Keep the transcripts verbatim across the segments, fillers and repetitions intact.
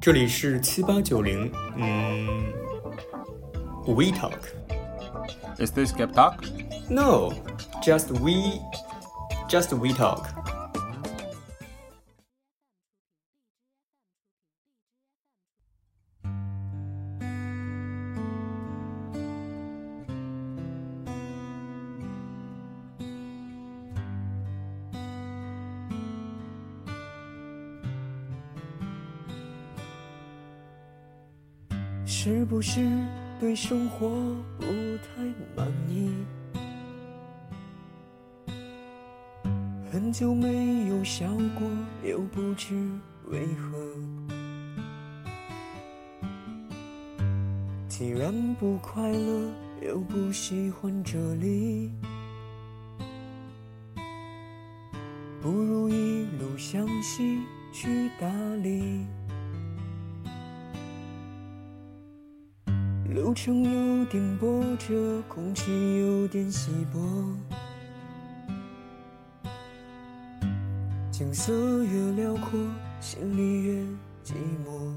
这里是七八九零，嗯 WeTalk。Is this gap talk? No, just we, just WeTalk.是不是对生活不太满意？很久没有笑过，又不知为何。既然不快乐，又不喜欢这里，不如一路向西去大理。路程有点波折，空气有点稀薄，景色越辽阔，心里越寂寞。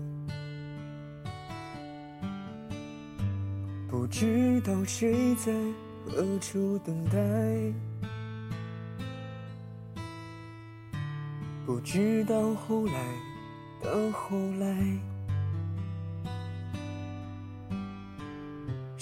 不知道谁在何处等待，不知道后来的后来，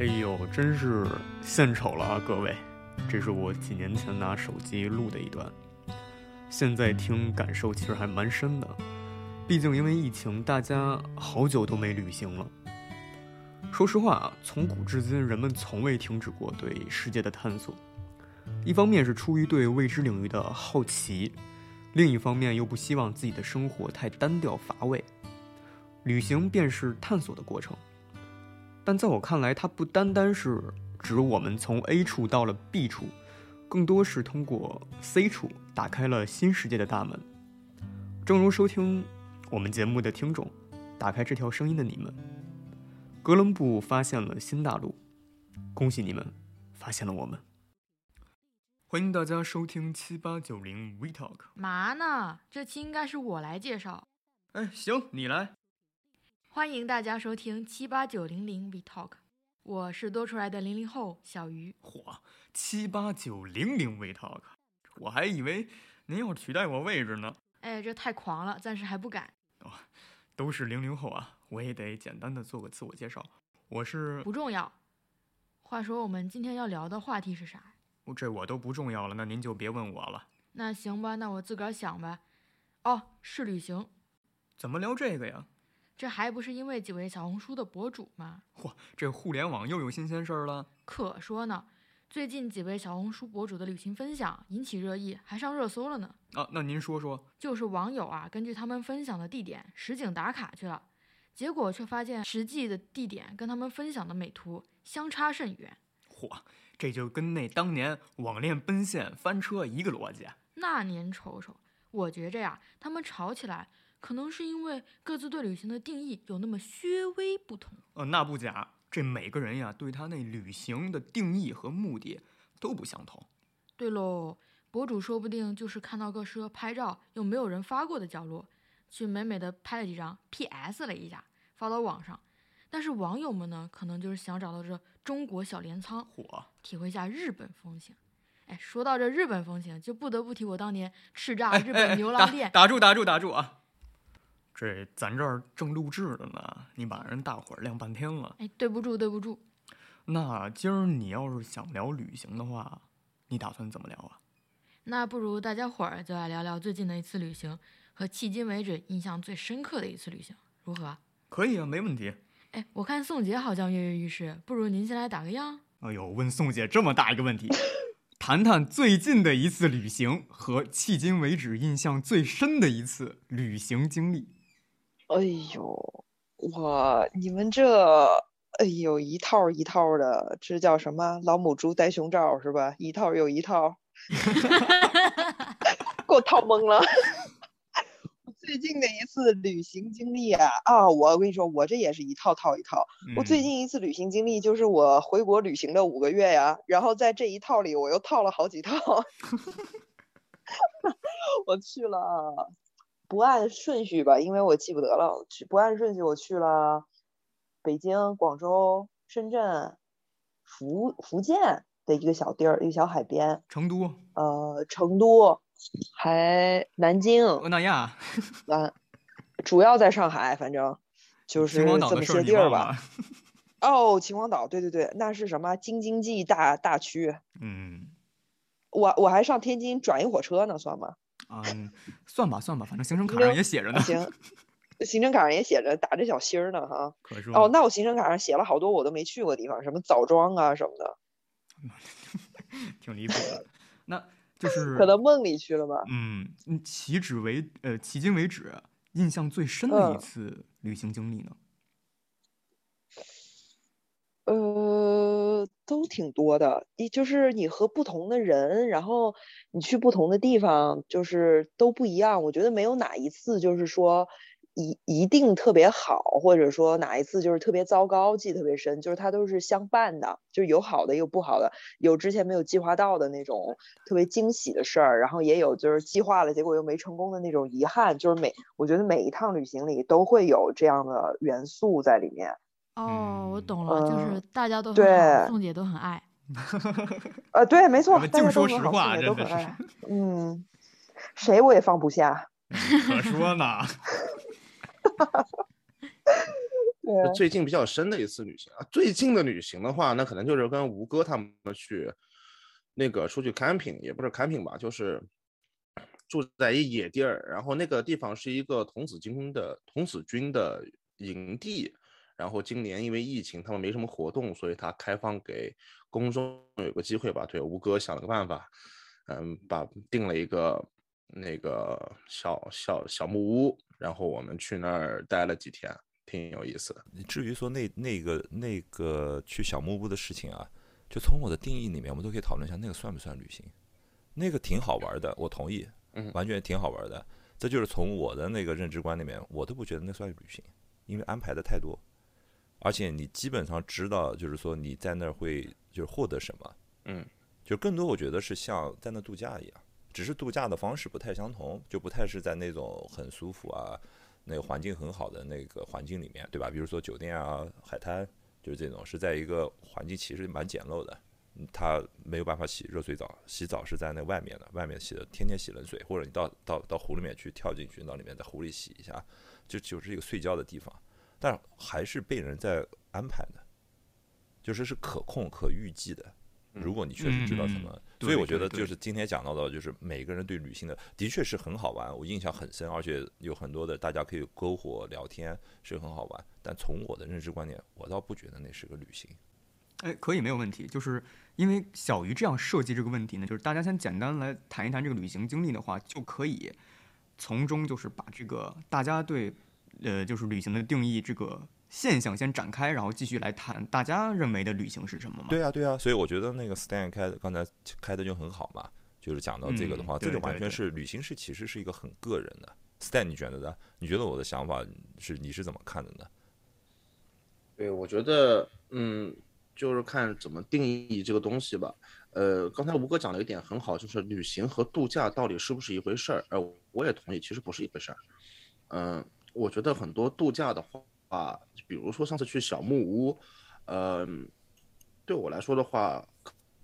哎呦，真是献丑了啊，各位！这是我几年前拿手机录的一段，现在听感受其实还蛮深的。毕竟因为疫情，大家好久都没旅行了。说实话啊，从古至今，人们从未停止过对世界的探索。一方面是出于对未知领域的好奇，另一方面又不希望自己的生活太单调乏味。旅行便是探索的过程。但在我看来，它不单单是指我们从 A 处到了 B 处，更多是通过 C 处打开了新世界的大门。正如收听我们节目的听众，打开这条声音的你们，哥伦布发现了新大陆，恭喜你们发现了我们。欢迎大家收听七八九零 WeTalk。 嘛呢，这期应该是我来介绍。哎，行，你来。欢迎大家收听七八九零零 WeTalk， 我是多出来的零零后小鱼。嚯，七八九零零 WeTalk， 我还以为您要取代我位置呢。哎，这太狂了，暂时还不敢。哦，都是零零后啊，我也得简单的做个自我介绍。我是不重要。话说我们今天要聊的话题是啥？这我都不重要了，那您就别问我了。那行吧，那我自个儿想吧。哦，是旅行。怎么聊这个呀？这还不是因为几位小红书的博主吗？哇，这互联网又有新鲜事儿了。可说呢，最近几位小红书博主的旅行分享引起热议，还上热搜了呢。啊，那您说说。就是网友啊，根据他们分享的地点实景打卡去了，结果却发现实际的地点跟他们分享的美图相差甚远。哇，这就跟那当年网恋奔现翻车一个逻辑。那您瞅瞅，我觉着呀，他们吵起来可能是因为各自对旅行的定义有那么些微不同。呃，那不假，这每个人呀，对他那旅行的定义和目的都不相同。对喽，博主说不定就是看到个适合拍照又没有人发过的角落，去美美的拍了几张 P S 了一下发到网上。但是网友们呢，可能就是想找到这中国小镰仓，火体会一下日本风情。哎，说到这日本风情，就不得不提我当年叱咤日本牛郎店。哎哎哎、打, 打住打住打住啊！这咱这儿正录制的呢，你把人大伙儿晾半天了。哎，对不住对不住。那今儿你要是想聊旅行的话，你打算怎么聊啊？那不如大家伙儿就来聊聊最近的一次旅行和迄今为止印象最深刻的一次旅行，如何？可以啊，没问题。哎，我看宋姐好像跃跃欲试，不如您先来打个样。哎呦，问宋姐这么大一个问题。谈谈最近的一次旅行和迄今为止印象最深的一次旅行经历。哎呦，我你们这，哎呦，一套一套的，这叫什么？老母猪栽熊罩是吧？一套又一套，给我套懵了。最近的一次旅行经历啊啊！我跟你说，我这也是一套套一套。嗯、我最近一次旅行经历就是我回国旅行的五个月呀、啊，然后在这一套里我又套了好几套。我去了，不按顺序吧，因为我记不得了。去不按顺序，我去了北京、广州、深圳、福福建的一个小地儿，一个小海边。成都。呃，成都。还南京、东南亚，南主要在上海，反正就是这么些地儿吧。哦，秦皇岛，对对对，那是什么京津冀大大区？嗯，我我还上天津转一火车呢，算吗？嗯，算吧算吧，反正行程卡上也写着呢。行，行程卡上也写着，打着小心儿呢哈。可说哦，那我行程卡上写了好多我都没去过的地方，什么枣庄啊什么的，挺离谱的。那。就是可能梦里去了吧。嗯，你迄止为呃，迄今为止印象最深的一次旅行经历呢？嗯、呃，都挺多的。一就是你和不同的人，然后你去不同的地方，就是都不一样。我觉得没有哪一次就是说一一定特别好，或者说哪一次就是特别糟糕，记特别深，就是它都是相伴的，就是有好的有不好的，有之前没有计划到的那种特别惊喜的事儿，然后也有就是计划了结果又没成功的那种遗憾，就是每我觉得每一趟旅行里都会有这样的元素在里面。哦，我懂了，嗯、就是大家都很爱，宋姐都很爱。呃，对，没错，就说实话，真的是，嗯，谁我也放不下。可说呢。对，最近比较深的一次旅行啊，最近的旅行的话，那可能就是跟吴哥他们去那个出去 camping， 也不是 camping 吧，就是住在一野地儿，然后那个地方是一个童子军的童子军的营地，然后今年因为疫情他们没什么活动，所以他开放给公众有个机会吧。对，吴哥想了个办法，嗯，把定了一个那个小小小木屋。然后我们去那儿待了几天，挺有意思的。至于说那那个那个去小木屋的事情啊，就从我的定义里面，我们都可以讨论一下，那个算不算旅行？那个挺好玩的，我同意，完全挺好玩的。这就是从我的那个认知观里面，我都不觉得那算旅行，因为安排的太多，而且你基本上知道，就是说你在那儿会就是获得什么，嗯，就更多我觉得是像在那度假一样。只是度假的方式不太相同，就不太是在那种很舒服啊，那个环境很好的那个环境里面，对吧？比如说酒店啊、海滩，就是这种，是在一个环境其实蛮简陋的，它没有办法洗热水澡，洗澡是在那外面的，外面洗的，天天洗冷水，或者你到到到湖里面去跳进去，到里面在湖里洗一下，就就是一个睡觉的地方，但还是被人在安排的，就是是可控可预计的。如果你确实知道什么、嗯，所以我觉得就是今天讲到的，就是每个人对旅行的的确是很好玩，我印象很深，而且有很多的大家可以篝火聊天，是很好玩。但从我的认知观点，我倒不觉得那是个旅行。哎，可以没有问题，就是因为小鱼这样设计这个问题呢，就是大家先简单来谈一谈这个旅行经历的话，就可以从中就是把这个大家对呃就是旅行的定义这个。现象先展开，然后继续来谈大家认为的旅行是什么嘛？对啊，对啊，所以我觉得那个 Stan 开刚才开的就很好嘛，就是讲到这个的话，嗯、这个完全是旅行是其实是一个很个人的。Stan， 你觉得呢？你觉得我的想法是你是怎么看的呢？对，我觉得嗯，就是看怎么定义这个东西吧。呃，刚才吴哥讲了一点很好，就是旅行和度假到底是不是一回事儿？呃，我也同意，其实不是一回事儿。嗯、呃，我觉得很多度假的话。啊，比如说上次去小木屋，呃，对我来说的话，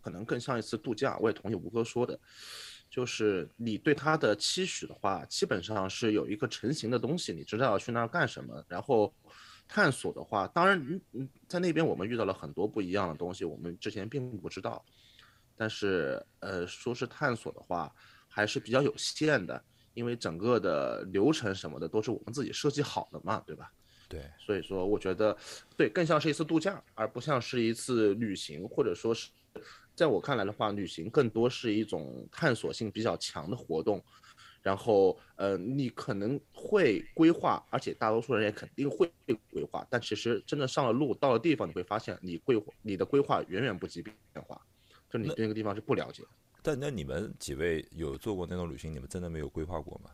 可能更像一次度假。我也同意吴哥说的，就是你对它的期许的话，基本上是有一个成型的东西，你知道去那儿干什么。然后探索的话，当然，在那边我们遇到了很多不一样的东西，我们之前并不知道。但是，呃，说是探索的话，还是比较有限的，因为整个的流程什么的都是我们自己设计好的嘛，对吧？对，所以说我觉得，对，更像是一次度假，而不像是一次旅行，或者说是，在我看来的话，旅行更多是一种探索性比较强的活动，然后呃，你可能会规划，而且大多数人也肯定会规划，但其实真的上了路到了地方，你会发现你规你的规划远远不及变化，就你对那个地方是不了解。但那你们几位有做过那种旅行，你们真的没有规划过吗？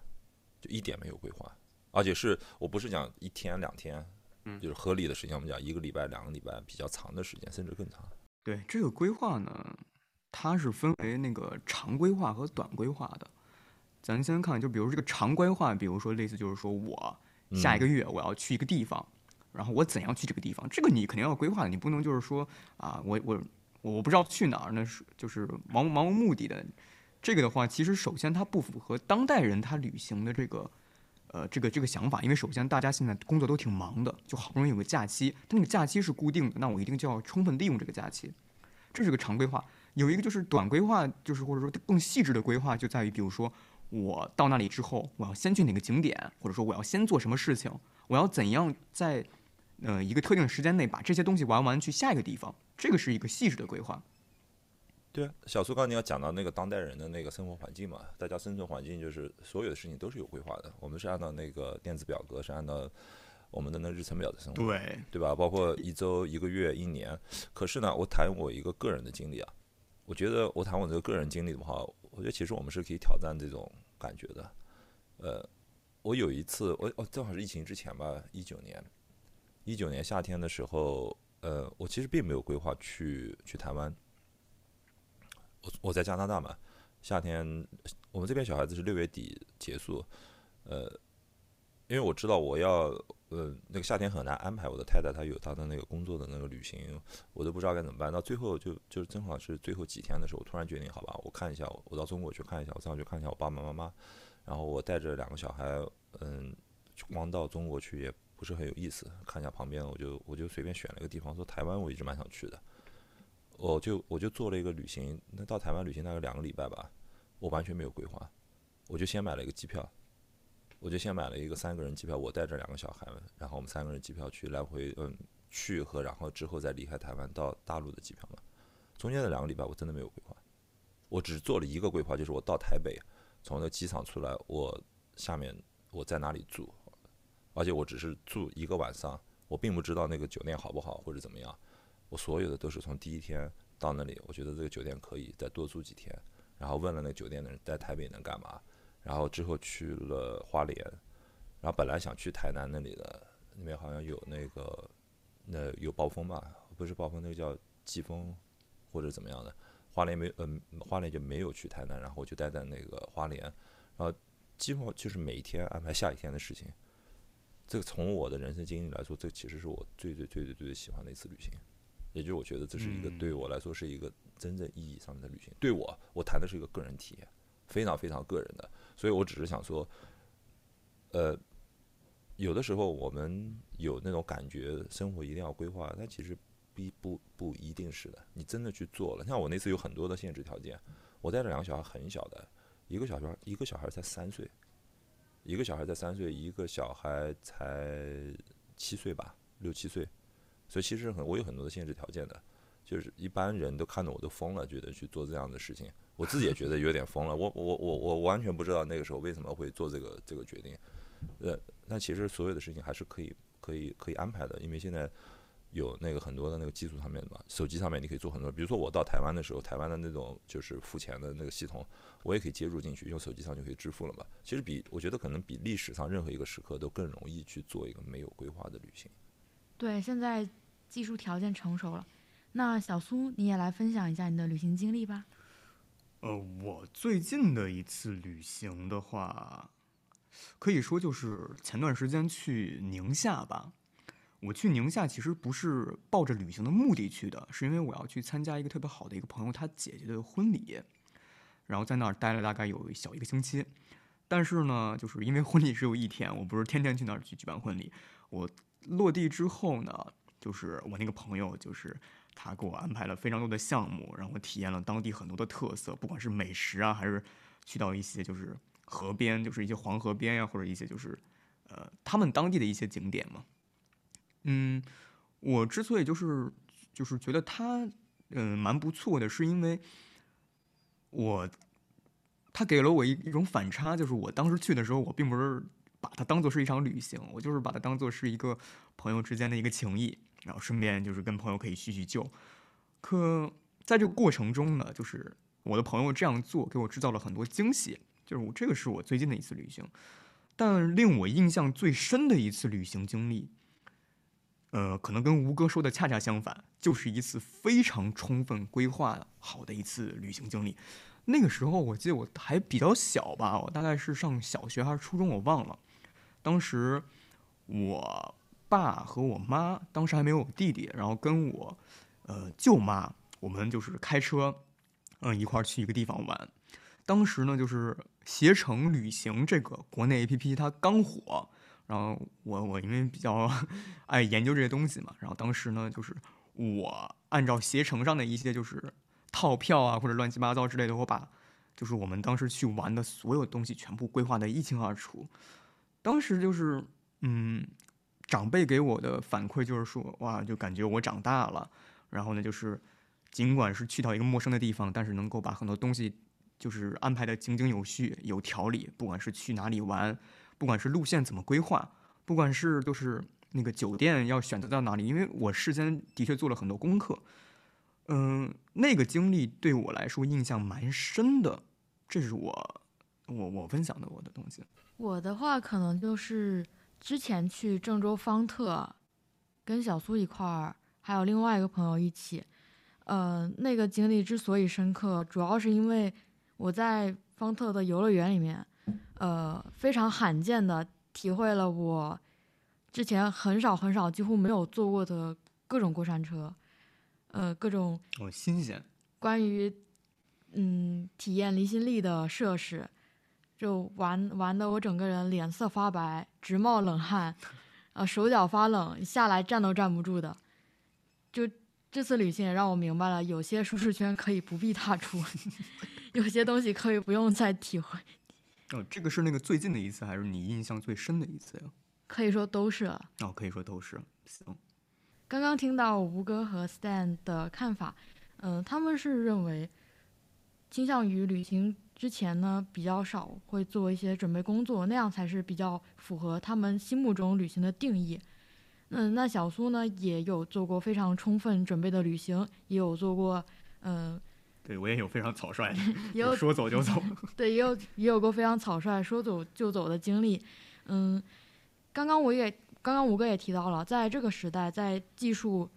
就一点没有规划，而且是我不是讲一天两天，就是合理的时间，我们讲一个礼拜两个礼拜比较长的时间，甚至更长。对，这个规划呢，它是分为那个长规划和短规划的。咱先看，就比如这个长规划，比如说类似就是说我下一个月我要去一个地方，然后我怎样去这个地方，这个你肯定要规划的，你不能就是说啊，我我我不知道去哪儿呢，就是盲盲无目的的。这个的话，其实首先它不符合当代人他旅行的这个呃这个这个想法，因为首先大家现在工作都挺忙的，就好不容易有个假期，但那个假期是固定的，那我一定就要充分利用这个假期，这是个长规划。有一个就是短规划，就是或者说更细致的规划，就在于比如说，我到那里之后，我要先去哪个景点，或者说我要先做什么事情，我要怎样在呃一个特定的时间内把这些东西玩完，去下一个地方，这个是一个细致的规划。对啊，小苏刚刚你要讲到那个当代人的那个生活环境嘛，大家生存环境就是所有的事情都是有规划的，我们是按照那个电子表格，是按照我们的那日程表的生活，对对吧？包括一周、一个月、一年。可是呢，我谈我一个个人的经历啊，我觉得我谈我这个个人经历的话，我觉得其实我们是可以挑战这种感觉的。呃，我有一次，我哦，正好是疫情之前吧，一九年，一九年夏天的时候，呃，我其实并没有规划去去台湾。我我在加拿大嘛，夏天我们这边小孩子是六月底结束，呃，因为我知道我要呃那个夏天很难安排，我的太太她有她的那个工作的那个旅行，我都不知道该怎么办。到最后就就是正好是最后几天的时候，我突然决定，好吧，我看一下，我到中国去看一下，我上去看一下我爸爸妈妈，然后我带着两个小孩，嗯，光到中国去也不是很有意思，看一下旁边，我就我就随便选了一个地方，说台湾我一直蛮想去的。我就我就做了一个旅行，那到台湾旅行大概两个礼拜吧，我完全没有规划，我就先买了一个机票，我就先买了一个三个人机票，我带着两个小孩，然后我们三个人机票去来回，嗯，去和然后之后再离开台湾到大陆的机票嘛。中间的两个礼拜我真的没有规划，我只做了一个规划，就是我到台北，从那个机场出来，我下面我在哪里住，而且我只是住一个晚上，我并不知道那个酒店好不好或者怎么样。我所有的都是从第一天到那里，我觉得这个酒店可以再多住几天，然后问了那个酒店的人在台北能干嘛，然后之后去了花莲，然后本来想去台南那里的，那边好像有那个那有暴风吧，不是暴风，那个叫季风或者怎么样的，花莲没嗯、呃、花莲就没有去台南，然后我就待在那个花莲，然后基本就是每一天安排下一天的事情。这个从我的人生经历来说，这其实是我最最最最最喜欢的一次旅行。也就是我觉得这是一个对我来说是一个真正意义上的旅行，对我我谈的是一个个人体验，非常非常个人的，所以我只是想说，呃，有的时候我们有那种感觉，生活一定要规划，但其实不不不一定是的，你真的去做了。像我那次有很多的限制条件，我带着两个小孩很小的，一个小孩一个小孩才三岁，一个小孩才三岁，一个小孩才七岁吧，六七岁。所以其实很，我有很多的限制条件的，就是一般人都看着我都疯了，觉得去做这样的事情，我自己也觉得有点疯了。我我我我完全不知道那个时候为什么会做这个这个决定，呃，但其实所有的事情还是可以可以可以安排的，因为现在有那个很多的那个技术上面嘛，手机上面你可以做很多，比如说我到台湾的时候，台湾的那种就是付钱的那个系统，我也可以接入进去，用手机上就可以支付了嘛。其实比我觉得可能比历史上任何一个时刻都更容易去做一个没有规划的旅行。对，现在技术条件成熟了，那小苏你也来分享一下你的旅行经历吧。呃，我最近的一次旅行的话，可以说就是前段时间去宁夏吧。我去宁夏其实不是抱着旅行的目的去的，是因为我要去参加一个特别好的一个朋友他姐姐的婚礼，然后在那儿待了大概有小一个星期。但是呢，就是因为婚礼只有一天，我不是天天去那儿去举办婚礼，我落地之后呢，就是我那个朋友，就是他给我安排了非常多的项目，让我体验了当地很多的特色，不管是美食啊，还是去到一些就是河边，就是一些黄河边呀、啊，或者一些就是呃他们当地的一些景点嘛。嗯，我之所以就是就是觉得他嗯、呃、蛮不错的，是因为我它给了我一一种反差，就是我当时去的时候，我并不是把它当做是一场旅行，我就是把它当做是一个朋友之间的一个情谊，然后顺便就是跟朋友可以叙叙旧。可在这个过程中呢，就是我的朋友这样做给我制造了很多惊喜，就是我这个是我最近的一次旅行。但令我印象最深的一次旅行经历，呃，可能跟吴哥说的恰恰相反，就是一次非常充分规划好的一次旅行经历。那个时候我记得我还比较小吧，我大概是上小学还是初中，我忘了。当时我爸和我妈，当时还没有我弟弟，然后跟我呃舅妈，我们就是开车，嗯、呃，一块儿去一个地方玩。当时呢，就是携程旅行这个国内 A P P 它刚火，然后我我因为比较爱研究这些东西嘛，然后当时呢，就是我按照携程上的一些就是套票啊或者乱七八糟之类的，我把就是我们当时去玩的所有东西全部规划得一清二楚。当时就是嗯，长辈给我的反馈就是说，哇，就感觉我长大了。然后呢，就是尽管是去到一个陌生的地方，但是能够把很多东西就是安排的井井有序、有条理，不管是去哪里玩，不管是路线怎么规划，不管是就是那个酒店要选择到哪里，因为我事先的确做了很多功课。嗯，那个经历对我来说印象蛮深的，这是我我我分享的我的东西。我的话可能就是之前去郑州方特，跟小苏一块儿，还有另外一个朋友一起。呃，那个经历之所以深刻，主要是因为我在方特的游乐园里面，呃，非常罕见的体会了我之前很少很少几乎没有坐过的各种过山车，呃，各种哦新鲜关于嗯体验离心力的设施，就玩玩的我整个人脸色发白，直冒冷汗，呃，手脚发冷，下来站都站不住的。就这次旅行也让我明白了，有些舒适圈可以不必踏出。有些东西可以不用再体会。哦，这个是那个最近的一次，还是你印象最深的一次呀？可以说都是了。哦，可以说都是。行。刚刚听到吴哥和 Stan 的看法，嗯、呃，他们是认为倾向于旅行之前呢比较少会做一些准备工作，那样才是比较符合他们心目中旅行的定义。嗯，那小苏呢也有做过非常充分准备的旅行，也有做过嗯。呃对，我也有非常草率的，说走就走。对，也有也有过非常草率、说走就走的经历。嗯，刚刚我也刚刚吴哥也提到了，在这个时代，在技术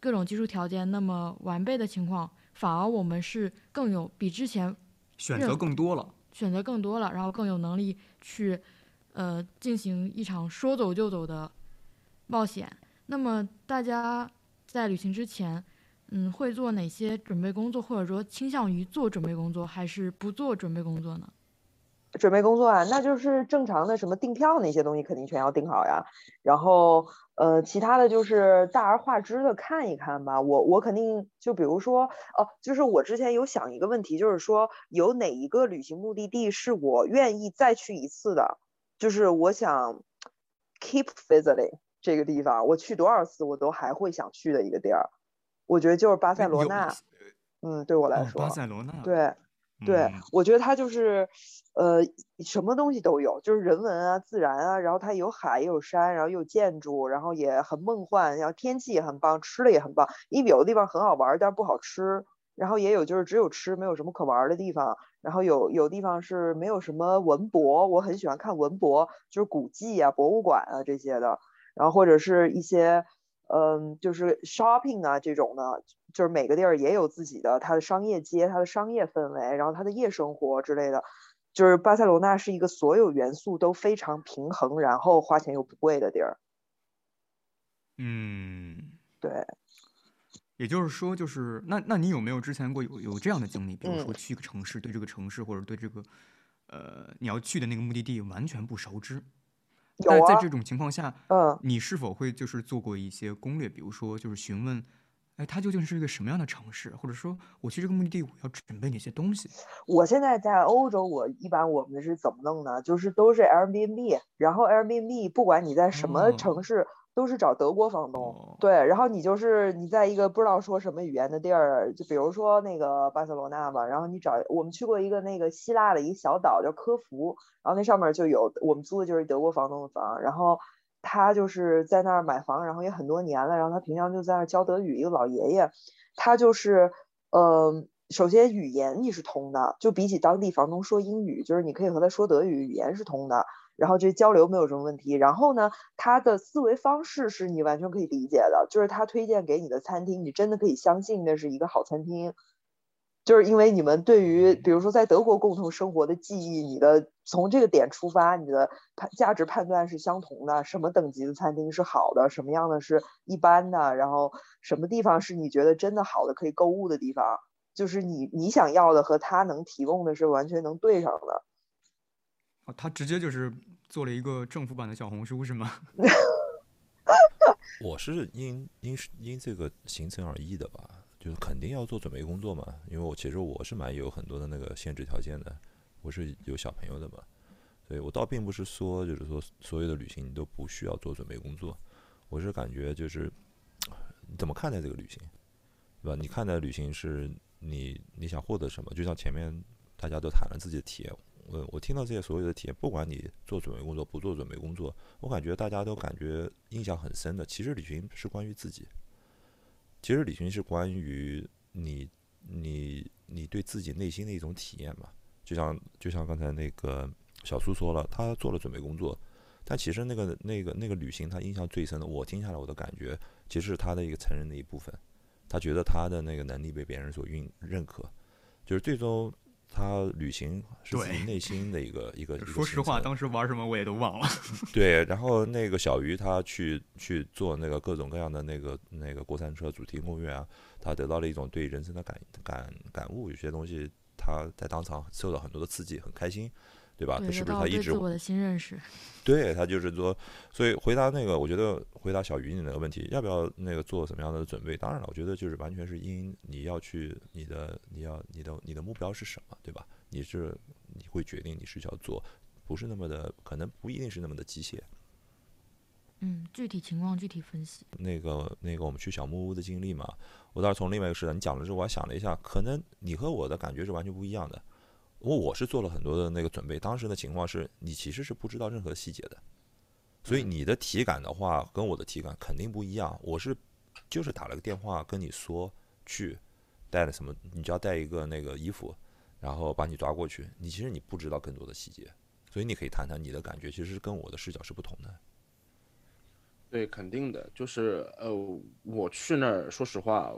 各种技术条件那么完备的情况，反而我们是更有比之前选择更多了，选择更多了，然后更有能力去呃进行一场说走就走的冒险。那么大家在旅行之前，嗯，会做哪些准备工作，或者说倾向于做准备工作还是不做准备工作呢？准备工作啊，那就是正常的什么订票那些东西肯定全要订好呀，然后呃，其他的就是大而化之的看一看吧。我我肯定就比如说哦、呃，就是我之前有想一个问题，就是说有哪一个旅行目的地是我愿意再去一次的，就是我想 keep visiting 这个地方，我去多少次我都还会想去的一个地儿。我觉得就是巴塞罗那，嗯，对我来说，哦、巴塞罗那，对，对、嗯，我觉得它就是，呃，什么东西都有，就是人文啊、自然啊，然后它有海，也有山，然后有建筑，然后也很梦幻，然后天气也很棒，吃的也很棒。因为有的地方很好玩，但不好吃，然后也有就是只有吃，没有什么可玩的地方。然后有有地方是没有什么文博，我很喜欢看文博，就是古迹啊、博物馆啊这些的，然后或者是一些。嗯，就是 shopping 啊这种呢，就是每个地儿也有自己的它的商业街、它的商业氛围，然后它的夜生活之类的。就是巴塞罗那是一个所有元素都非常平衡，然后花钱又不贵的地儿。嗯，对。也就是说，就是那那你有没有之前过有有这样的经历？比如说去一个城市，嗯、对这个城市或者对这个呃你要去的那个目的地完全不熟知。在在这种情况下、嗯、你是否会就是做过一些攻略，比如说就是询问哎，它究竟是一个什么样的城市，或者说我去这个目的地我要准备哪些东西。我现在在欧洲，我一般我们是怎么弄呢，就是都是 Airbnb， 然后 Airbnb 不管你在什么城市、哦，都是找德国房东。对，然后你就是你在一个不知道说什么语言的地儿，就比如说那个巴塞罗那吧，然后你找，我们去过一个那个希腊的一个小岛叫科孚，然后那上面就有，我们租的就是德国房东的房，然后他就是在那儿买房，然后也很多年了，然后他平常就在那儿教德语，一个老爷爷，他就是嗯、呃，首先语言你是通的，就比起当地房东说英语，就是你可以和他说德语，语言是通的，然后这交流没有什么问题，然后呢他的思维方式是你完全可以理解的，就是他推荐给你的餐厅，你真的可以相信那是一个好餐厅，就是因为你们对于比如说在德国共同生活的记忆，你的从这个点出发，你的价值判断是相同的，什么等级的餐厅是好的，什么样的是一般的，然后什么地方是你觉得真的好的可以购物的地方，就是你你想要的和他能提供的是完全能对上的。哦，他直接就是做了一个政府版的小红书是吗？我是因因因这个行程而异的吧，就是肯定要做准备工作嘛，因为我其实我是蛮有很多的那个限制条件的，我是有小朋友的嘛，所以我倒并不是说就是说所有的旅行都不需要做准备工作，我是感觉就是你怎么看待这个旅行，对吧？你看待旅行是你你想获得什么，就像前面大家都谈了自己的体验，我我听到这些所有的体验，不管你做准备工作不做准备工作，我感觉大家都感觉印象很深的，其实旅行是关于自己。其实旅行是关于你你你对自己内心的一种体验嘛，就像就像刚才那个小苏说了，他做了准备工作，但其实那个那个那个旅行他印象最深的，我听下来我的感觉其实是他的一个成人的一部分，他觉得他的那个能力被别人所认可，就是最终他旅行是自己内心的一个一个。说实话，当时玩什么我也都忘了。对，然后那个小鱼他去去做那个各种各样的那个那个过山车、主题公园啊，他得到了一种对人生的感感感悟，有些东西他在当场受到很多的刺激，很开心，对吧？对，他是不是他一直对自我的新认识？对，他就是说，所以回答那个，我觉得回答小鱼你那个问题，要不要那个做什么样的准备？当然了，我觉得就是完全是因你要去你的你要你的你的目标是什么，对吧？你是你会决定你是要做，不是那么的，可能不一定是那么的机械。嗯，具体情况具体分析。那个那个，我们去小木屋的经历嘛，我当时从另外一个视角，你讲了之后，我还想了一下，可能你和我的感觉是完全不一样的。我我是做了很多的那个准备，当时的情况是你其实是不知道任何细节的，所以你的体感的话跟我的体感肯定不一样。我是就是打了个电话跟你说去带了什么，你就要带一个那个衣服，然后把你抓过去。你其实你不知道更多的细节，所以你可以谈谈你的感觉，其实跟我的视角是不同的。对，肯定的，就是呃，我去那儿，说实话。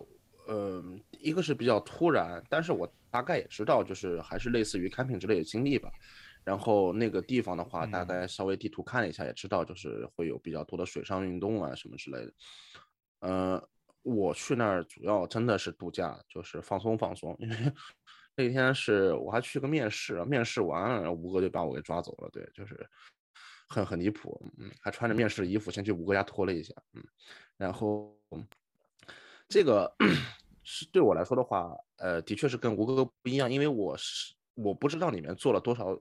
呃，一个是比较突然，但是我大概也知道，就是还是类似于camping之类的经历吧。然后那个地方的话，大概稍微地图看了一下，也知道就是会有比较多的水上运动啊什么之类的。呃，我去那儿主要真的是度假，就是放松放松。因为那天是我还去个面试，面试完了，吴哥就把我给抓走了。对，就是很很离谱。嗯，还穿着面试的衣服，先去吴哥家脱了一下。嗯，然后这个。是对我来说的话，呃，的确是跟吴哥哥不一样，因为我是我不知道里面做了多少，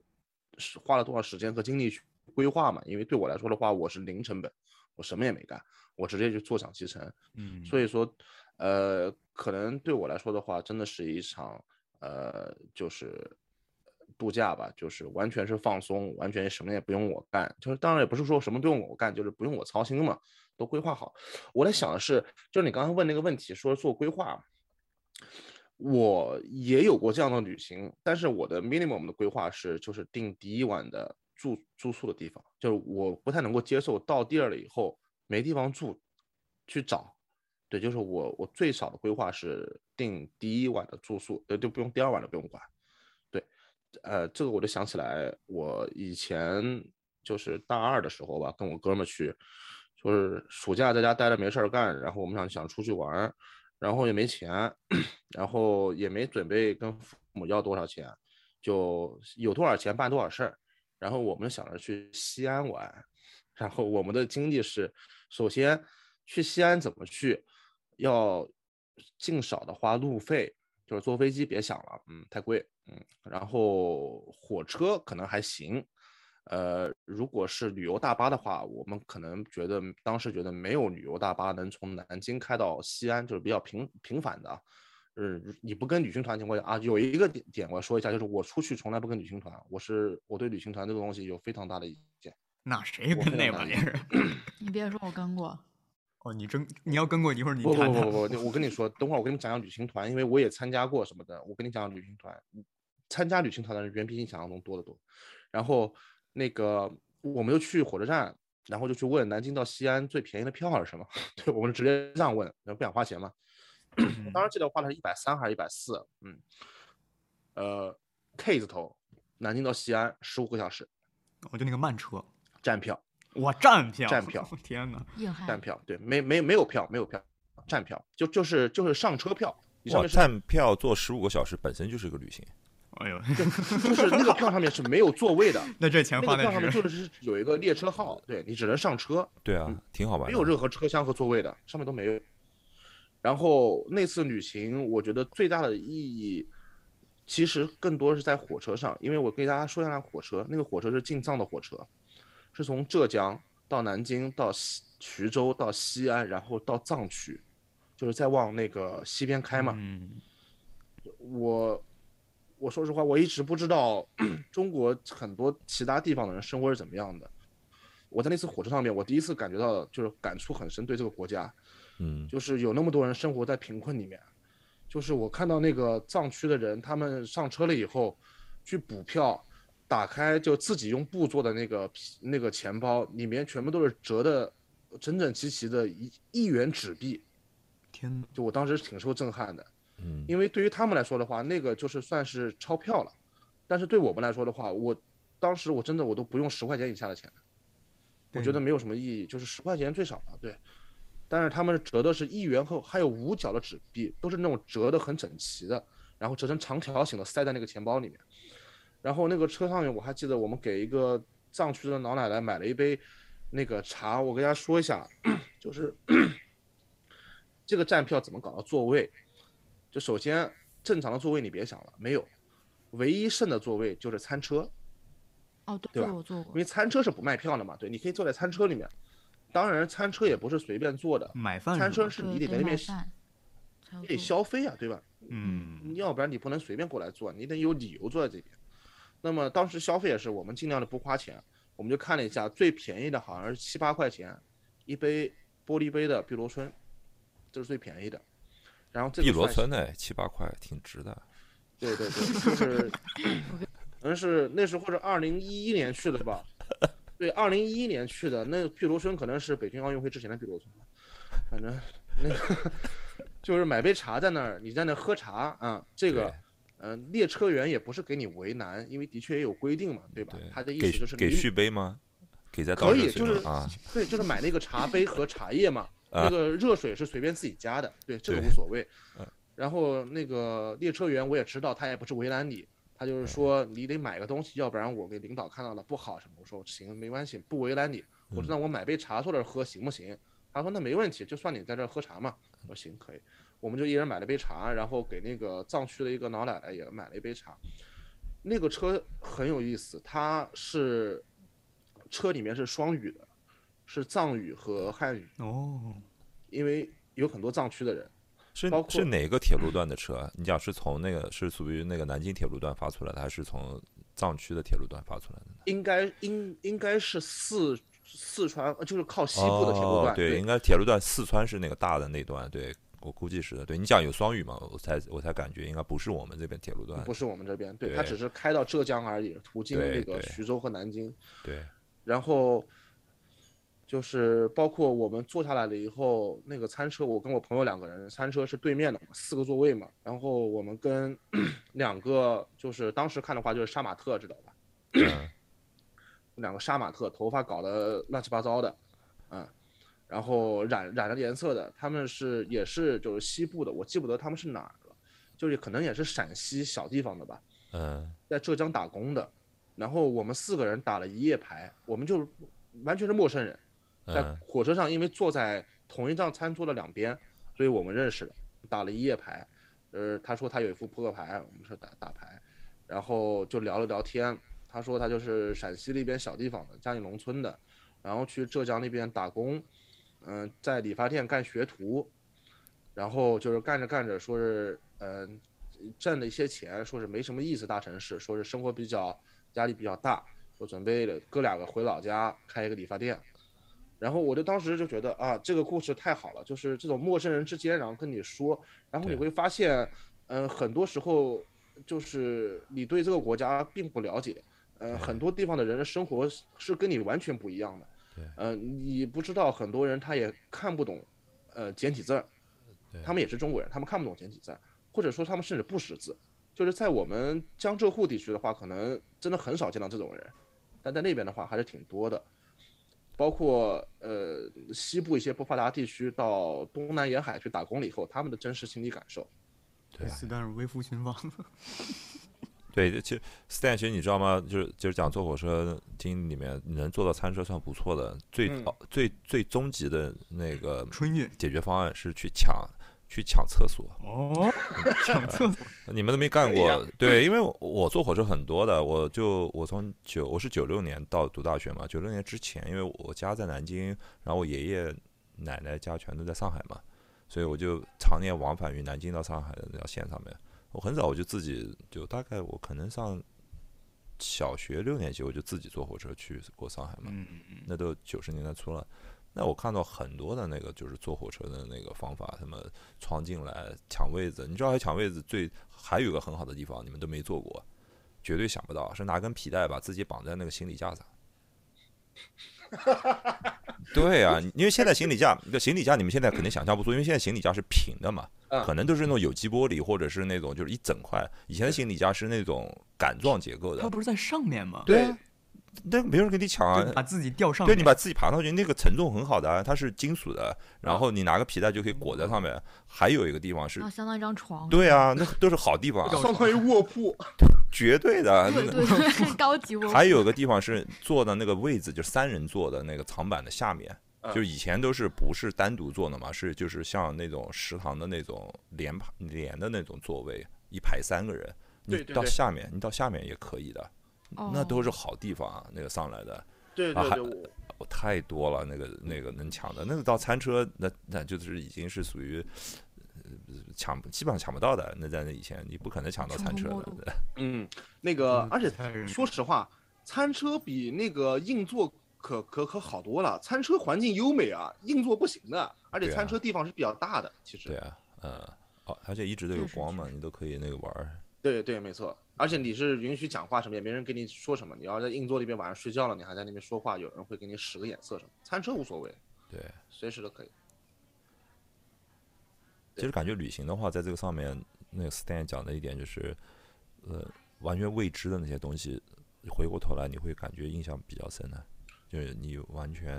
花了多少时间和精力去规划嘛。因为对我来说的话，我是零成本，我什么也没干，我直接就坐享其成。嗯，所以说，呃，可能对我来说的话，真的是一场呃，就是度假吧，就是完全是放松，完全什么也不用我干。就是当然也不是说什么不用我干，就是不用我操心嘛。都规划好，我在想的是，就是你刚才问那个问题，说做规划，我也有过这样的旅行，但是我的 minimum 的规划是，就是定第一晚的住住宿的地方，就是我不太能够接受到地儿了以后没地方住，去找，对，就是我我最少的规划是定第一晚的住宿，对，就不用第二晚的不用管，对，呃，这个我就想起来，我以前就是大二的时候吧，跟我哥们去。就是暑假在家待着没事儿干，然后我们想想出去玩，然后也没钱，然后也没准备跟父母要多少钱，就有多少钱办多少事儿。然后我们想着去西安玩，然后我们的经历是，首先去西安怎么去，要尽少的花路费，就是坐飞机别想了，嗯，太贵，嗯，然后火车可能还行。呃，如果是旅游大巴的话，我们可能觉得当时觉得没有旅游大巴能从南京开到西安，就是比较频频繁的。嗯、呃，你不跟旅行团情况下啊，有一个点我要说一下，就是我出去从来不跟旅行团，我是我对旅行团这个东西有非常大的意见。那谁跟那玩意儿？你别说我跟过。哦，你真你要跟过一会儿你看看。不不不不，我跟你说，等会儿我跟你讲讲旅行团，因为我也参加过什么的。我跟你讲讲旅行团，参加旅行团的人远比你想象中多得多。然后那个我们就去火车站，然后就去问南京到西安最便宜的票是什么？对，我们直接这样问，然后不想花钱嘛。我当时记得花的是一百三还是一百四？嗯，呃 ，K 字头，南京到西安十五个小时。我就那个慢车。站票。我站票，站票，天哪，站票，对，没没没有票，没有票，站票，就就是就是上车票，你上面站票坐十五个小时本身就是个旅行，哎呦，就是那个票上面是没有座位的，那这钱花的是，那个票上面就是有一个列车号，对你只能上车，对啊，挺好玩的，没有任何车厢和座位的，上面都没有。然后那次旅行，我觉得最大的意义，其实更多是在火车上，因为我给大家说一下火车，那个火车是进藏的火车。是从浙江到南京到徐州到西安，然后到藏区，就是再往那个西边开嘛。嗯、我我说实话，我一直不知道中国很多其他地方的人生活是怎么样的。我在那次火车上面，我第一次感觉到就是感触很深，对这个国家，嗯，就是有那么多人生活在贫困里面。就是我看到那个藏区的人，他们上车了以后去补票。打开就自己用布做的那个那个钱包，里面全部都是折的整整齐齐的一一元纸币，天哪！就我当时挺受震撼的，嗯，因为对于他们来说的话，那个就是算是钞票了，但是对我们来说的话，我当时我真的我都不用十块钱以下的钱，我觉得没有什么意义，就是十块钱最少了，对。但是他们折的是一元后还有五角的纸币，都是那种折的很整齐的，然后折成长条形的塞在那个钱包里面。然后那个车上面，我还记得我们给一个藏区的老奶奶买了一杯那个茶。我跟大家说一下，就是这个站票怎么搞到座位？就首先正常的座位你别想了，没有，唯一剩的座位就是餐车。哦，对，对吧？我坐过，因为餐车是不卖票的嘛，对，你可以坐在餐车里面。当然，餐车也不是随便坐的，买饭餐车是你得在那边，你得消费啊，对吧？嗯，要不然你不能随便过来坐，你得有理由坐在这边。那么当时消费也是我们尽量的不花钱，我们就看了一下最便宜的好像是七八块钱一杯玻璃杯的碧螺春，这是最便宜的。然后这碧螺春呢七八块挺值的。对对对，就是可能是那时候是二零一一年去的吧？对，二零一一年去的那碧螺春可能是北京奥运会之前的碧螺春，反正那个就是买杯茶在那儿，你在那喝茶啊，这个。嗯、呃，列车员也不是给你为难，因为的确也有规定嘛，对吧？对他的意思就是给续杯吗？给再倒热水吗？可以，就是啊，对，就是买那个茶杯和茶叶嘛。啊、那个热水是随便自己加的，对，这个无所谓。然后那个列车员我也知道，他也不是为难你，他就是说你得买个东西，要不然我给领导看到了不好什么。我说行，没关系，不为难你。我说那我买杯茶坐这儿喝行不行？他说那没问题，就算你在这儿喝茶嘛。我说行，可以。我们就一人买了杯茶，然后给那个藏区的一个老奶奶也买了一杯茶。那个车很有意思，它是车里面是双语的，是藏语和汉语。哦，因为有很多藏区的人。是包括是哪个铁路段的车？你讲是从那个是属于那个南京铁路段发出来的，还是从藏区的铁路段发出来的？应该应应该是四。四川就是靠西部的铁路段，哦、对，对应该铁路段四川是那个大的那段，对我估计是的。对你讲有双语嘛，我才我才感觉应该不是我们这边铁路段，不是我们这边，对，它只是开到浙江而已，途经那个徐州和南京。对，对然后就是包括我们坐下来了以后，那个餐车，我跟我朋友两个人，餐车是对面的四个座位嘛，然后我们跟两个就是当时看的话就是杀马特，知道吧？嗯两个杀马特头发搞得乱七八糟的，嗯，然后染染了颜色的，他们是也是就是西部的，我记不得他们是哪儿了，就是可能也是陕西小地方的吧，嗯，在浙江打工的，然后我们四个人打了一夜牌，我们就完全是陌生人，在火车上因为坐在同一张餐桌的两边，所以我们认识了，打了一夜牌，呃，他说他有一副扑克牌，我们说打打牌，然后就聊了聊天。他说他就是陕西那边小地方的，家里农村的，然后去浙江那边打工，嗯、呃，在理发店干学徒，然后就是干着干着，说是嗯、呃，挣了一些钱，说是没什么意思，大城市，说是生活比较压力比较大，我准备了哥俩个回老家开一个理发店。然后我就当时就觉得啊，这个故事太好了，就是这种陌生人之间，然后跟你说，然后你会发现，嗯、呃，很多时候就是你对这个国家并不了解，呃，很多地方的人的生活是跟你完全不一样的，呃，你不知道很多人他也看不懂，呃，简体字，他们也是中国人，他们看不懂简体字，或者说他们甚至不识字，就是在我们江浙沪地区的话，可能真的很少见到这种人，但在那边的话还是挺多的。包括呃西部一些不发达地区到东南沿海去打工了以后，他们的真实心理感受，对，斯坦是微服寻访。对，其实Stan其实你知道吗？就是就是讲坐火车经里面能做到餐车算不错的，最、嗯、最最终极的那个解决方案是去抢去抢厕所。哦，抢厕所，你们都没干过？对，因为我坐火车很多的，我就我从九我是九六年到读大学嘛，九六年之前，因为我家在南京，然后我爷爷奶奶家全都在上海嘛，所以我就常年往返于南京到上海的那条线上面。我很早我就自己就大概我可能上小学六年级我就自己坐火车去过上海嘛，那都九十年代初了。那我看到很多的那个就是坐火车的那个方法，什么闯进来抢位子，你知道还抢位子最还有一个很好的地方，你们都没做过，绝对想不到，是拿根皮带把自己绑在那个行李架上。对啊，因为现在行李架，行李架你们现在肯定想象不出，因为现在行李架是平的嘛，可能都是那种有机玻璃或者是那种就是一整块。以前的行李架是那种杆状结构的，它不是在上面吗？对。那没有人跟你抢啊！把自己吊上，对，你把自己爬上去，那个承重很好的、啊，它是金属的，然后你拿个皮带就可以裹在上面。还有一个地方是，相当于一张床。对啊，那都是好地方、啊，相当于卧铺，绝对的，对对对，高级卧铺。还有一个地方是坐的那个位置，就是三人坐的那个长板的下面，就是以前都是不是单独坐的嘛，是就是像那种食堂的那种连排连的那种座位，一排三个人，你到下面，你到下面也可以的。那都是好地方、啊，那个上来的，对对对，我太多了，那个那个能抢的，那个到餐车那那就是已经是属于抢基本上抢不到的，那在那以前你不可能抢到餐车的。嗯，那个而且说实话，餐车比那个硬座可可可好多了，餐车环境优美啊，硬座不行的，而且餐车地方是比较大的，其实。对啊，嗯，哦，而且一直都有光嘛，你都可以那个玩。对对，没错。而且你是允许讲话什么，也没人跟你说什么。你要在硬座那边晚上睡觉了，你还在那边说话，有人会给你使个眼色什么。餐车无所谓，对，随时都可以。其实感觉旅行的话，在这个上面，那个 Stan 讲的一点就是，呃，完全未知的那些东西，回过头来你会感觉印象比较深的、啊，就是你完全，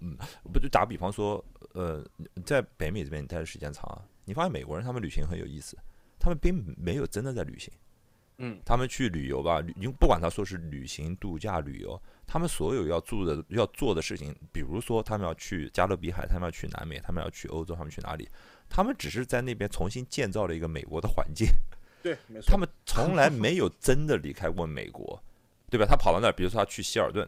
嗯，不就打比方说，呃，在北美这边你待的时间长、啊，你发现美国人他们旅行很有意思，他们并没有真的在旅行。嗯，他们去旅游吧，因为不管他说是旅行、度假、旅游，他们所有要做的、要做的事情，比如说他们要去加勒比海，他们要去南美，他们要去欧洲，他们去哪里？他们只是在那边重新建造了一个美国的环境。对，没错。他们从来没有真的离开过美国，对吧？他跑到那儿，比如说他去希尔顿，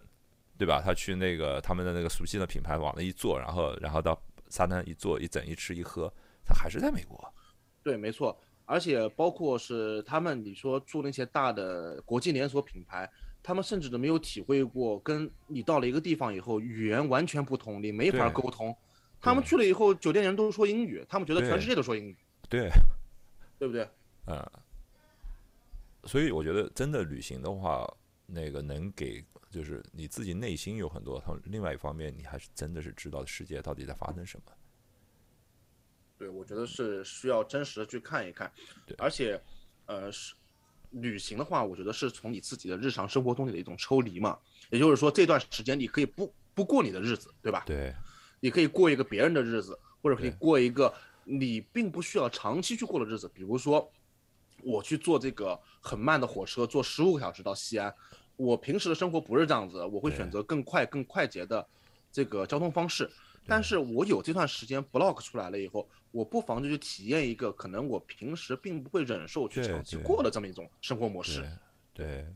对吧？他去那个他们的那个熟悉的品牌往那一坐，然后然后到沙滩一坐、一整、一吃、一喝，他还是在美国。对，没错。而且包括是他们，你说住那些大的国际连锁品牌，他们甚至都没有体会过，跟你到了一个地方以后，语言完全不同，你没法沟通。他们去了以后，酒店人都说英语，他们觉得全世界都说英语。对，对不对？啊、呃，所以我觉得真的旅行的话，那个能给就是你自己内心有很多，另外一方面你还是真的是知道世界到底在发生什么。对，我觉得是需要真实的去看一看，而且，呃，是旅行的话，我觉得是从你自己的日常生活中的一种抽离嘛。也就是说，这段时间你可以不不过你的日子，对吧？对，你可以过一个别人的日子，或者可以过一个你并不需要长期去过的日子。比如说，我去坐这个很慢的火车，坐十五个小时到西安。我平时的生活不是这样子，我会选择更快、更快捷的这个交通方式。但是我有这段时间 block 出来了以后，我不妨就去体验一个可能我平时并不会忍受去长期过的这么一种生活模式。对，对对，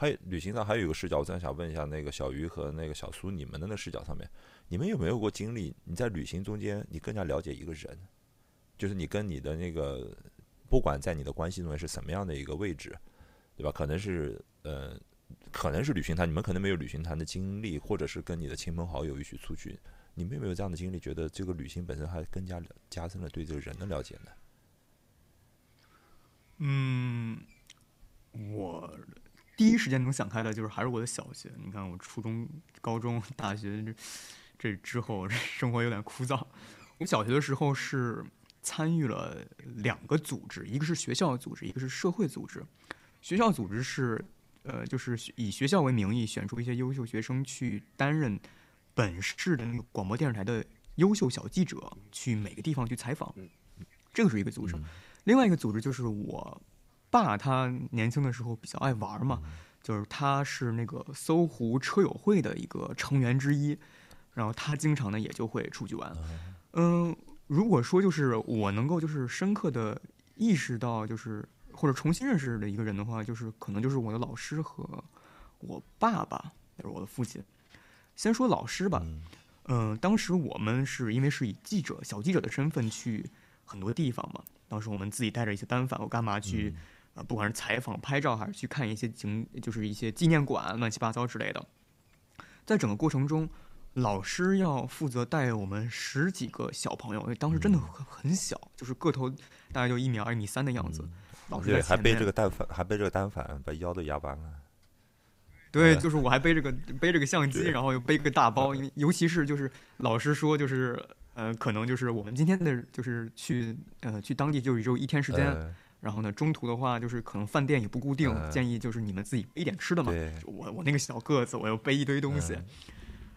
还有旅行上还有一个视角，我真想问一下那个小鱼和那个小苏，你们的那视角上面，你们有没有过经历？你在旅行中间，你更加了解一个人，就是你跟你的那个，不管在你的关系中间是什么样的一个位置，对吧？可能是呃，可能是旅行团，你们可能没有旅行团的经历，或者是跟你的亲朋好友一起出去，你们有没有这样的经历？觉得这个旅行本身还更加加深了对这个人的了解呢？嗯，我第一时间能想开的就是还是我的小学。你看，我初中、高中、大学这这之后生活有点枯燥。我小学的时候是参与了两个组织，一个是学校组织，一个是社会组织。学校组织是呃，就是以学校为名义选出一些优秀学生去担任本市的那个广播电视台的优秀小记者，去每个地方去采访。这个是一个组织。另外一个组织就是我爸他年轻的时候比较爱玩嘛，就是他是那个搜狐车友会的一个成员之一，然后他经常呢也就会出去玩。嗯，如果说就是我能够就是深刻的意识到就是或者重新认识的一个人的话，就是可能就是我的老师和我爸爸，就是我的父亲。先说老师吧，嗯，当时我们是因为是以记者小记者的身份去很多地方嘛，当时我们自己带着一些单反，我干嘛去？呃，不管是采访、拍照，还是去看一些景，就是一些纪念馆、乱七八糟之类的。在整个过程中，老师要负责带我们十几个小朋友，当时真的很小，就是个头大概就一米二、一米三的样子。嗯、老师对，还背这个单反，还背这个单反，把腰都压弯了。对，就是我还背这个背这个相机，然后又背个大包，因为尤其是就是老师说就是。呃，可能就是我们今天的，就是去呃去当地就只有一天时间，呃、然后呢，中途的话就是可能饭店也不固定，呃、建议就是你们自己背一点吃的嘛。我我那个小个子，我要背一堆东西。呃、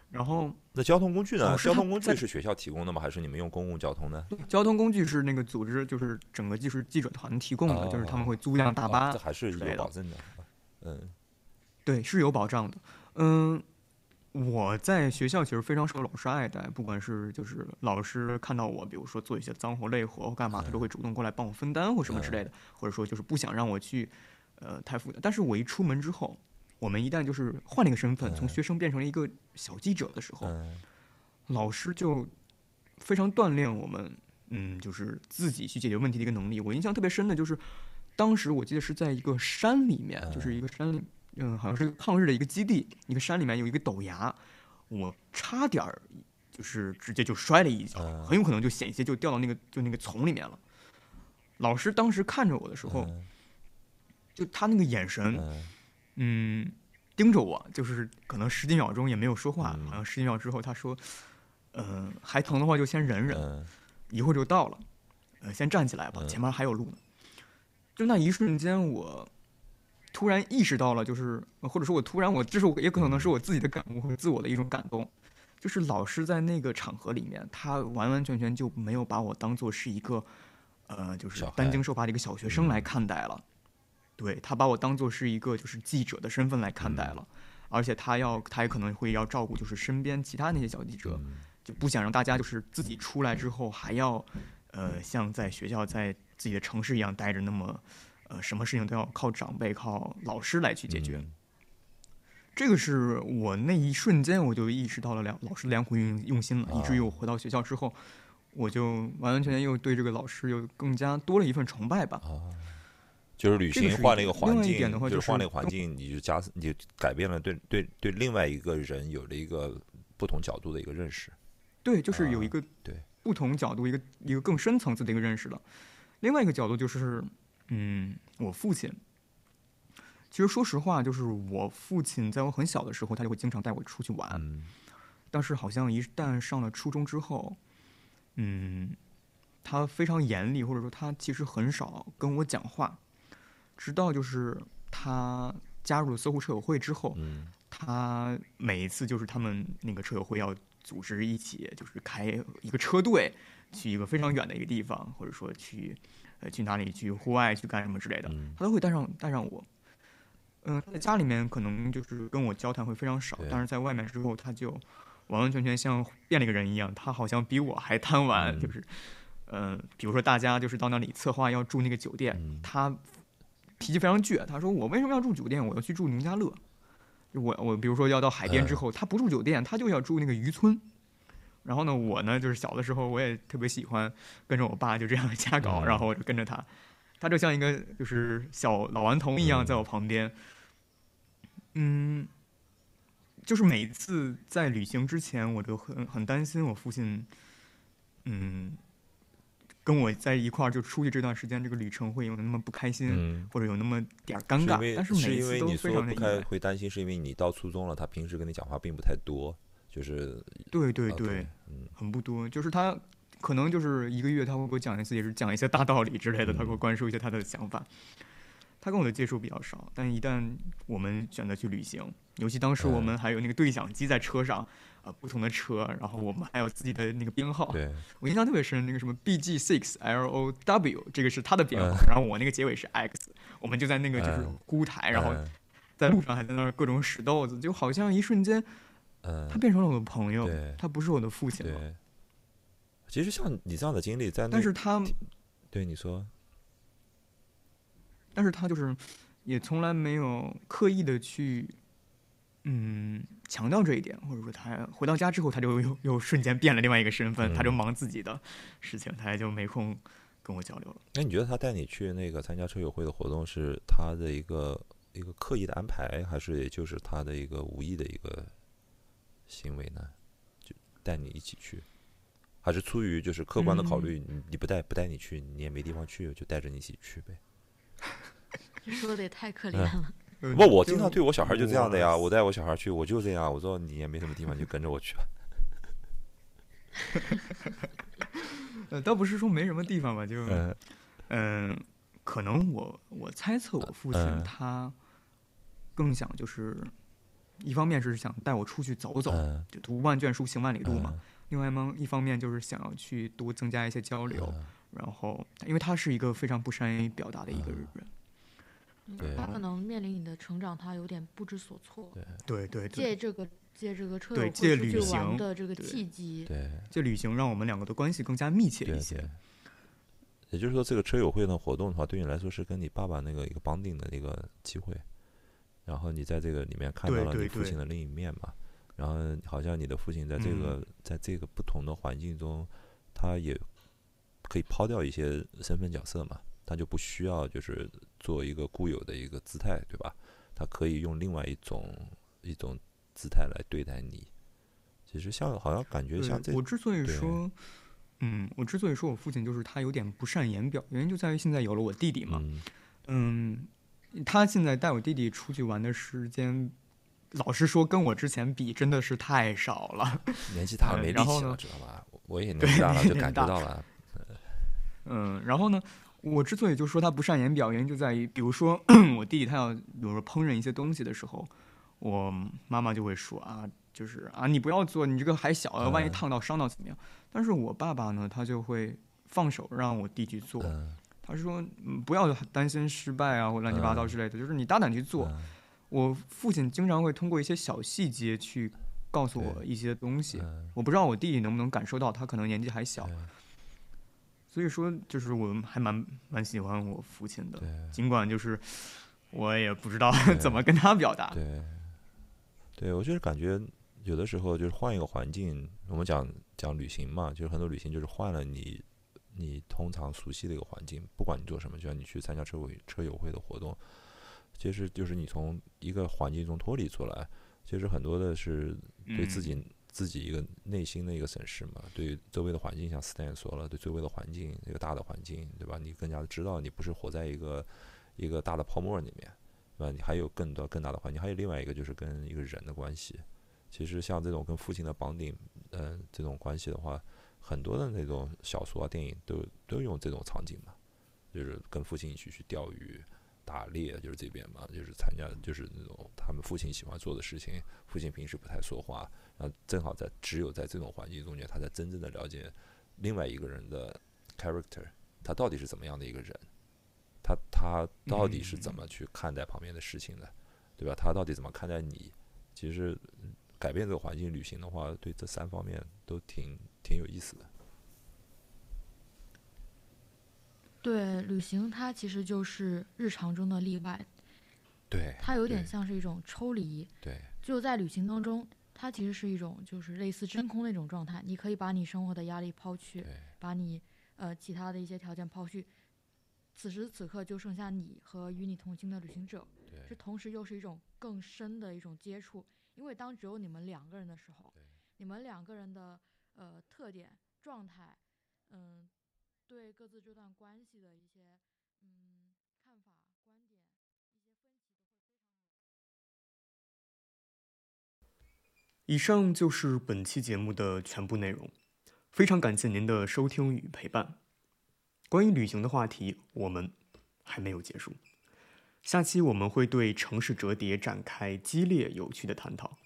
然后那交通工具呢？交通工具是学校提供的吗？还是你们用公共交通呢？交通工具是那个组织，就是整个技术记者团提供的，哦、就是他们会租一辆大巴，哦哦，这还是有保证的。嗯，对，是有保障的。嗯。我在学校其实非常受老师爱戴，不管是就是老师看到我，比如说做一些脏活累活或干嘛，他都会主动过来帮我分担或什么之类的，或者说就是不想让我去，呃，太复杂。但是我一出门之后，我们一旦就是换了一个身份，从学生变成了一个小记者的时候，老师就非常锻炼我们，嗯，就是自己去解决问题的一个能力。我印象特别深的就是，当时我记得是在一个山里面，就是一个山里。嗯，好像是抗日的一个基地，一个山里面有一个陡崖，我差点就是直接就摔了一跤，很有可能就险些就掉到那个就那个丛里面了。老师当时看着我的时候，就他那个眼神，嗯，盯着我，就是可能十几秒钟也没有说话，好像十几秒之后他说，嗯、呃，还疼的话就先忍忍，一会儿就到了，呃，先站起来吧，前面还有路呢。就那一瞬间我。突然意识到了，就是或者说我突然我这是我也可能是我自己的感悟或者自我的一种感动，就是老师在那个场合里面，他完完全全就没有把我当做是一个，呃，就是担惊受怕的一个小学生来看待了，对他把我当做是一个就是记者的身份来看待了，而且他要他也可能会要照顾就是身边其他那些小记者，就不想让大家就是自己出来之后还要，呃，像在学校在自己的城市一样待着那么。呃，什么事情都要靠长辈、靠老师来去解决。嗯、这个是我那一瞬间我就意识到了两老师良苦用用心了，以至于我回到学校之后，我就完完全全又对这个老师又更加多了一份崇拜吧。啊、就是旅行换了一个环境，就 是, 就是换了一个环境，你就加你就改变了对对对另外一个人有了一个不同角度的一个认识。对，就是有一个对不同角度、啊、一个一个更深层次的一个认识了。另外一个角度就是。嗯，我父亲，其实说实话，就是我父亲在我很小的时候，他就会经常带我出去玩。嗯、但是好像一旦上了初中之后，嗯，他非常严厉，或者说他其实很少跟我讲话。直到就是他加入了搜狐车友会之后，嗯、他每一次就是他们那个车友会要组织一起，就是开一个车队去一个非常远的一个地方，或者说去。呃，去哪里去户外去干什么之类的，他都会带上带上我。嗯、呃，他在家里面可能就是跟我交谈会非常少，但是在外面之后，他就完完全全像变了一个人一样。他好像比我还贪玩，嗯、就是，呃，比如说大家就是到那里策划要住那个酒店，嗯、他脾气非常倔，他说我为什么要住酒店，我要去住农家乐。我我比如说要到海边之后，他不住酒店，他就要住那个渔村。然后呢，我呢就是小的时候我也特别喜欢跟着我爸就这样瞎搞，然后我就跟着他，他就像一个就是小老顽童一样在我旁边。嗯，就是每次在旅行之前，我就很很担心我父亲，嗯，跟我在一块儿就出去这段时间，这个旅程会有那么不开心，嗯、或者有那么点尴尬。但是每次都非常的意外。是因为你说不开会担心，是因为你到初中了，他平时跟你讲话并不太多。就是对对对，嗯，很不多。就是他可能就是一个月，他会给我讲一次，也是讲一些大道理之类的，他给我灌输一些他的想法。他跟我的接触比较少，但一旦我们选择去旅行，尤其当时我们还有那个对讲机在车上，啊，不同的车，然后我们还有自己的那个编号。对，我印象特别深，那个什么 B G 六 L O W， 这个是他的编号，然后我那个结尾是 X， 我们就在那个就是孤台，然后在路上还在那儿各种使豆子，就好像一瞬间。嗯，他变成了我的朋友，他不是我的父亲了。对，其实像你这样的经历在那，但是他对你说，但是他就是也从来没有刻意的去嗯强调这一点，或者说他回到家之后，他就又又瞬间变了另外一个身份，嗯、他就忙自己的事情，他也就没空跟我交流了。那你觉得他带你去那个参加车友会的活动，是他的一个一个刻意的安排，还是也就是他的一个无意的一个？行为呢，就带你一起去，还是出于就是客观的考虑，嗯、你不带不带你去，你也没地方去，就带着你一起去呗。你说的也太可怜了。嗯、不，我经常对我小孩就这样的呀，我带我小孩去，我就这样，我说你也没什么地方，就跟着我去吧。呃，倒不是说没什么地方吧，就嗯、呃，可能我我猜测我父亲他更想就是。一方面是想带我出去走走，嗯、就读万卷书行万里路嘛。嗯、另外呢，一方面就是想要去多增加一些交流。嗯、然后，因为他是一个非常不善于表达的一个人，嗯嗯、他可能面临你的成长，他有点不知所措。对对对，借这个借这个车友会出去玩的这个契机，对，借旅行让我们两个的关系更加密切一些。对对，也就是说，这个车友会的活动的话，对你来说是跟你爸爸那个一个bonding的一个机会。然后你在这个里面看到了你父亲的另一面嘛，然后好像你的父亲在这个在这个不同的环境中，他也可以抛掉一些身份角色嘛，他就不需要就是做一个固有的一个姿态，对吧？他可以用另外一种一种姿态来对待你。其实像好像感觉像这，我之所以说，嗯，我之所以说我父亲就是他有点不善言表，原因就在于现在有了我弟弟嘛，嗯。嗯，他现在带我弟弟出去玩的时间，老实说跟我之前比真的是太少了。年纪大了没力气了，知道吧？我也年纪大了就感觉到了。嗯，然后呢，我之所以就说他不善言表，原因就在于，比如说我弟弟他要，比如说烹饪一些东西的时候，我妈妈就会说啊，就是啊，你不要做，你这个还小，万一烫到伤到怎么样？嗯、但是我爸爸呢，他就会放手让我弟弟做。嗯，他说、嗯、不要担心失败啊或乱七八糟之类的，嗯、就是你大胆去做。嗯、我父亲经常会通过一些小细节去告诉我一些东西，嗯、我不知道我弟弟能不能感受到，他可能年纪还小，嗯、所以说就是我还蛮蛮喜欢我父亲的，尽管就是我也不知道怎么跟他表达。对，对，我就是感觉有的时候就是换一个环境，我们讲讲旅行嘛，就是很多旅行就是换了你。你通常熟悉的一个环境，不管你做什么，就像你去参加车友车友会的活动，其实就是你从一个环境中脱离出来，其实很多的是对自己、嗯、自己一个内心的一个审视嘛，对周围的环境，像 Stan 说了，对周围的环境，这个大的环境，对吧？你更加知道你不是活在一个一个大的泡沫里面，对吧？你还有更多更大的环境，还有另外一个就是跟一个人的关系。其实像这种跟父亲的bonding，呃，这种关系的话。很多的那种小说啊、电影都都用这种场景嘛，就是跟父亲一起去钓鱼、打猎，就是这边嘛，就是参加就是那种他们父亲喜欢做的事情。父亲平时不太说话，然后正好在只有在这种环境中间，他才真正的了解另外一个人的 character， 他到底是怎么样的一个人，他他到底是怎么去看待旁边的事情的，对吧？他到底怎么看待你？其实改变这个环境旅行的话，对这三方面都挺。挺有意思的，对，旅行它其实就是日常中的例外，对，它有点像是一种抽离，对，就在旅行当中，它其实是一种就是类似真空那种状态，你可以把你生活的压力抛去，把你呃其他的一些条件抛去，此时此刻就剩下你和与你同行的旅行者，这同时又是一种更深的一种接触，因为当只有你们两个人的时候，你们两个人的呃特点、状态，嗯，对各自这段关系的一些嗯看法、观点、一些分歧都会非常。以上就是本期节目的全部内容，非常感谢您的收听与陪伴。关于旅行的话题，我们还没有结束。下期我们会对城市折叠展开激烈有趣的探讨。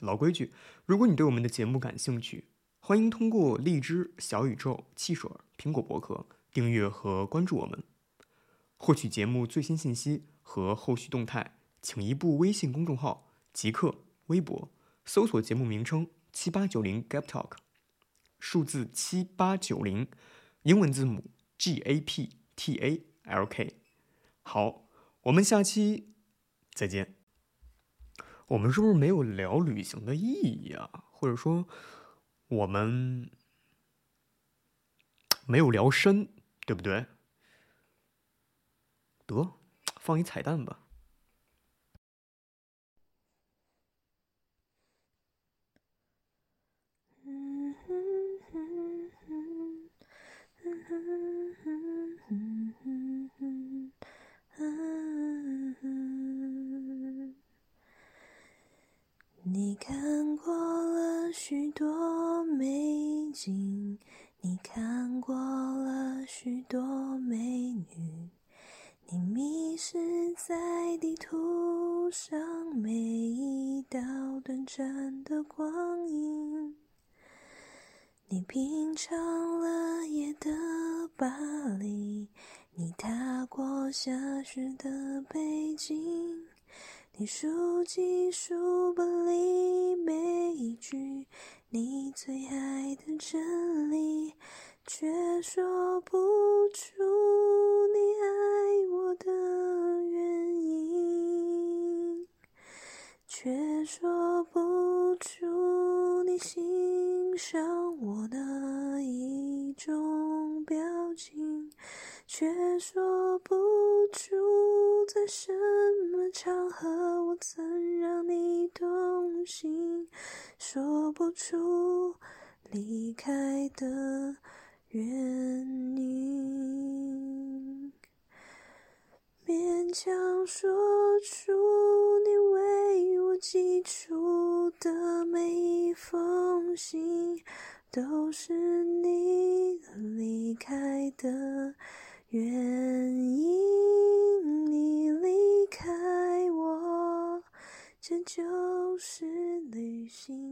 老规矩，如果你对我们的节目感兴趣，欢迎通过荔枝、小宇宙、汽水、苹果播客订阅和关注我们。获取节目最新信息和后续动态，请移步微信公众号、极客、微博，搜索节目名称七八九零 Gap Talk， 数字七八九零，英文字母 G A P T A L K。 好，我们下期再见。我们是不是没有聊旅行的意义啊？或者说，我们没有聊深，对不对？得，放一彩蛋吧。你看过了许多美景，你看过了许多美女，你迷失在地图上每一道短暂的光影，你品尝了夜的巴黎，你踏过下雪的北京，你数进书本里每一句你最爱的真理，却说不出你爱我的原因，却说不出你欣赏我的一种表情，却说不出在什么场合我曾让你动心，说不出离开的原因，勉强说出你为我寄出的每一封信，都是你离开的原因，你离开我，这就是旅行。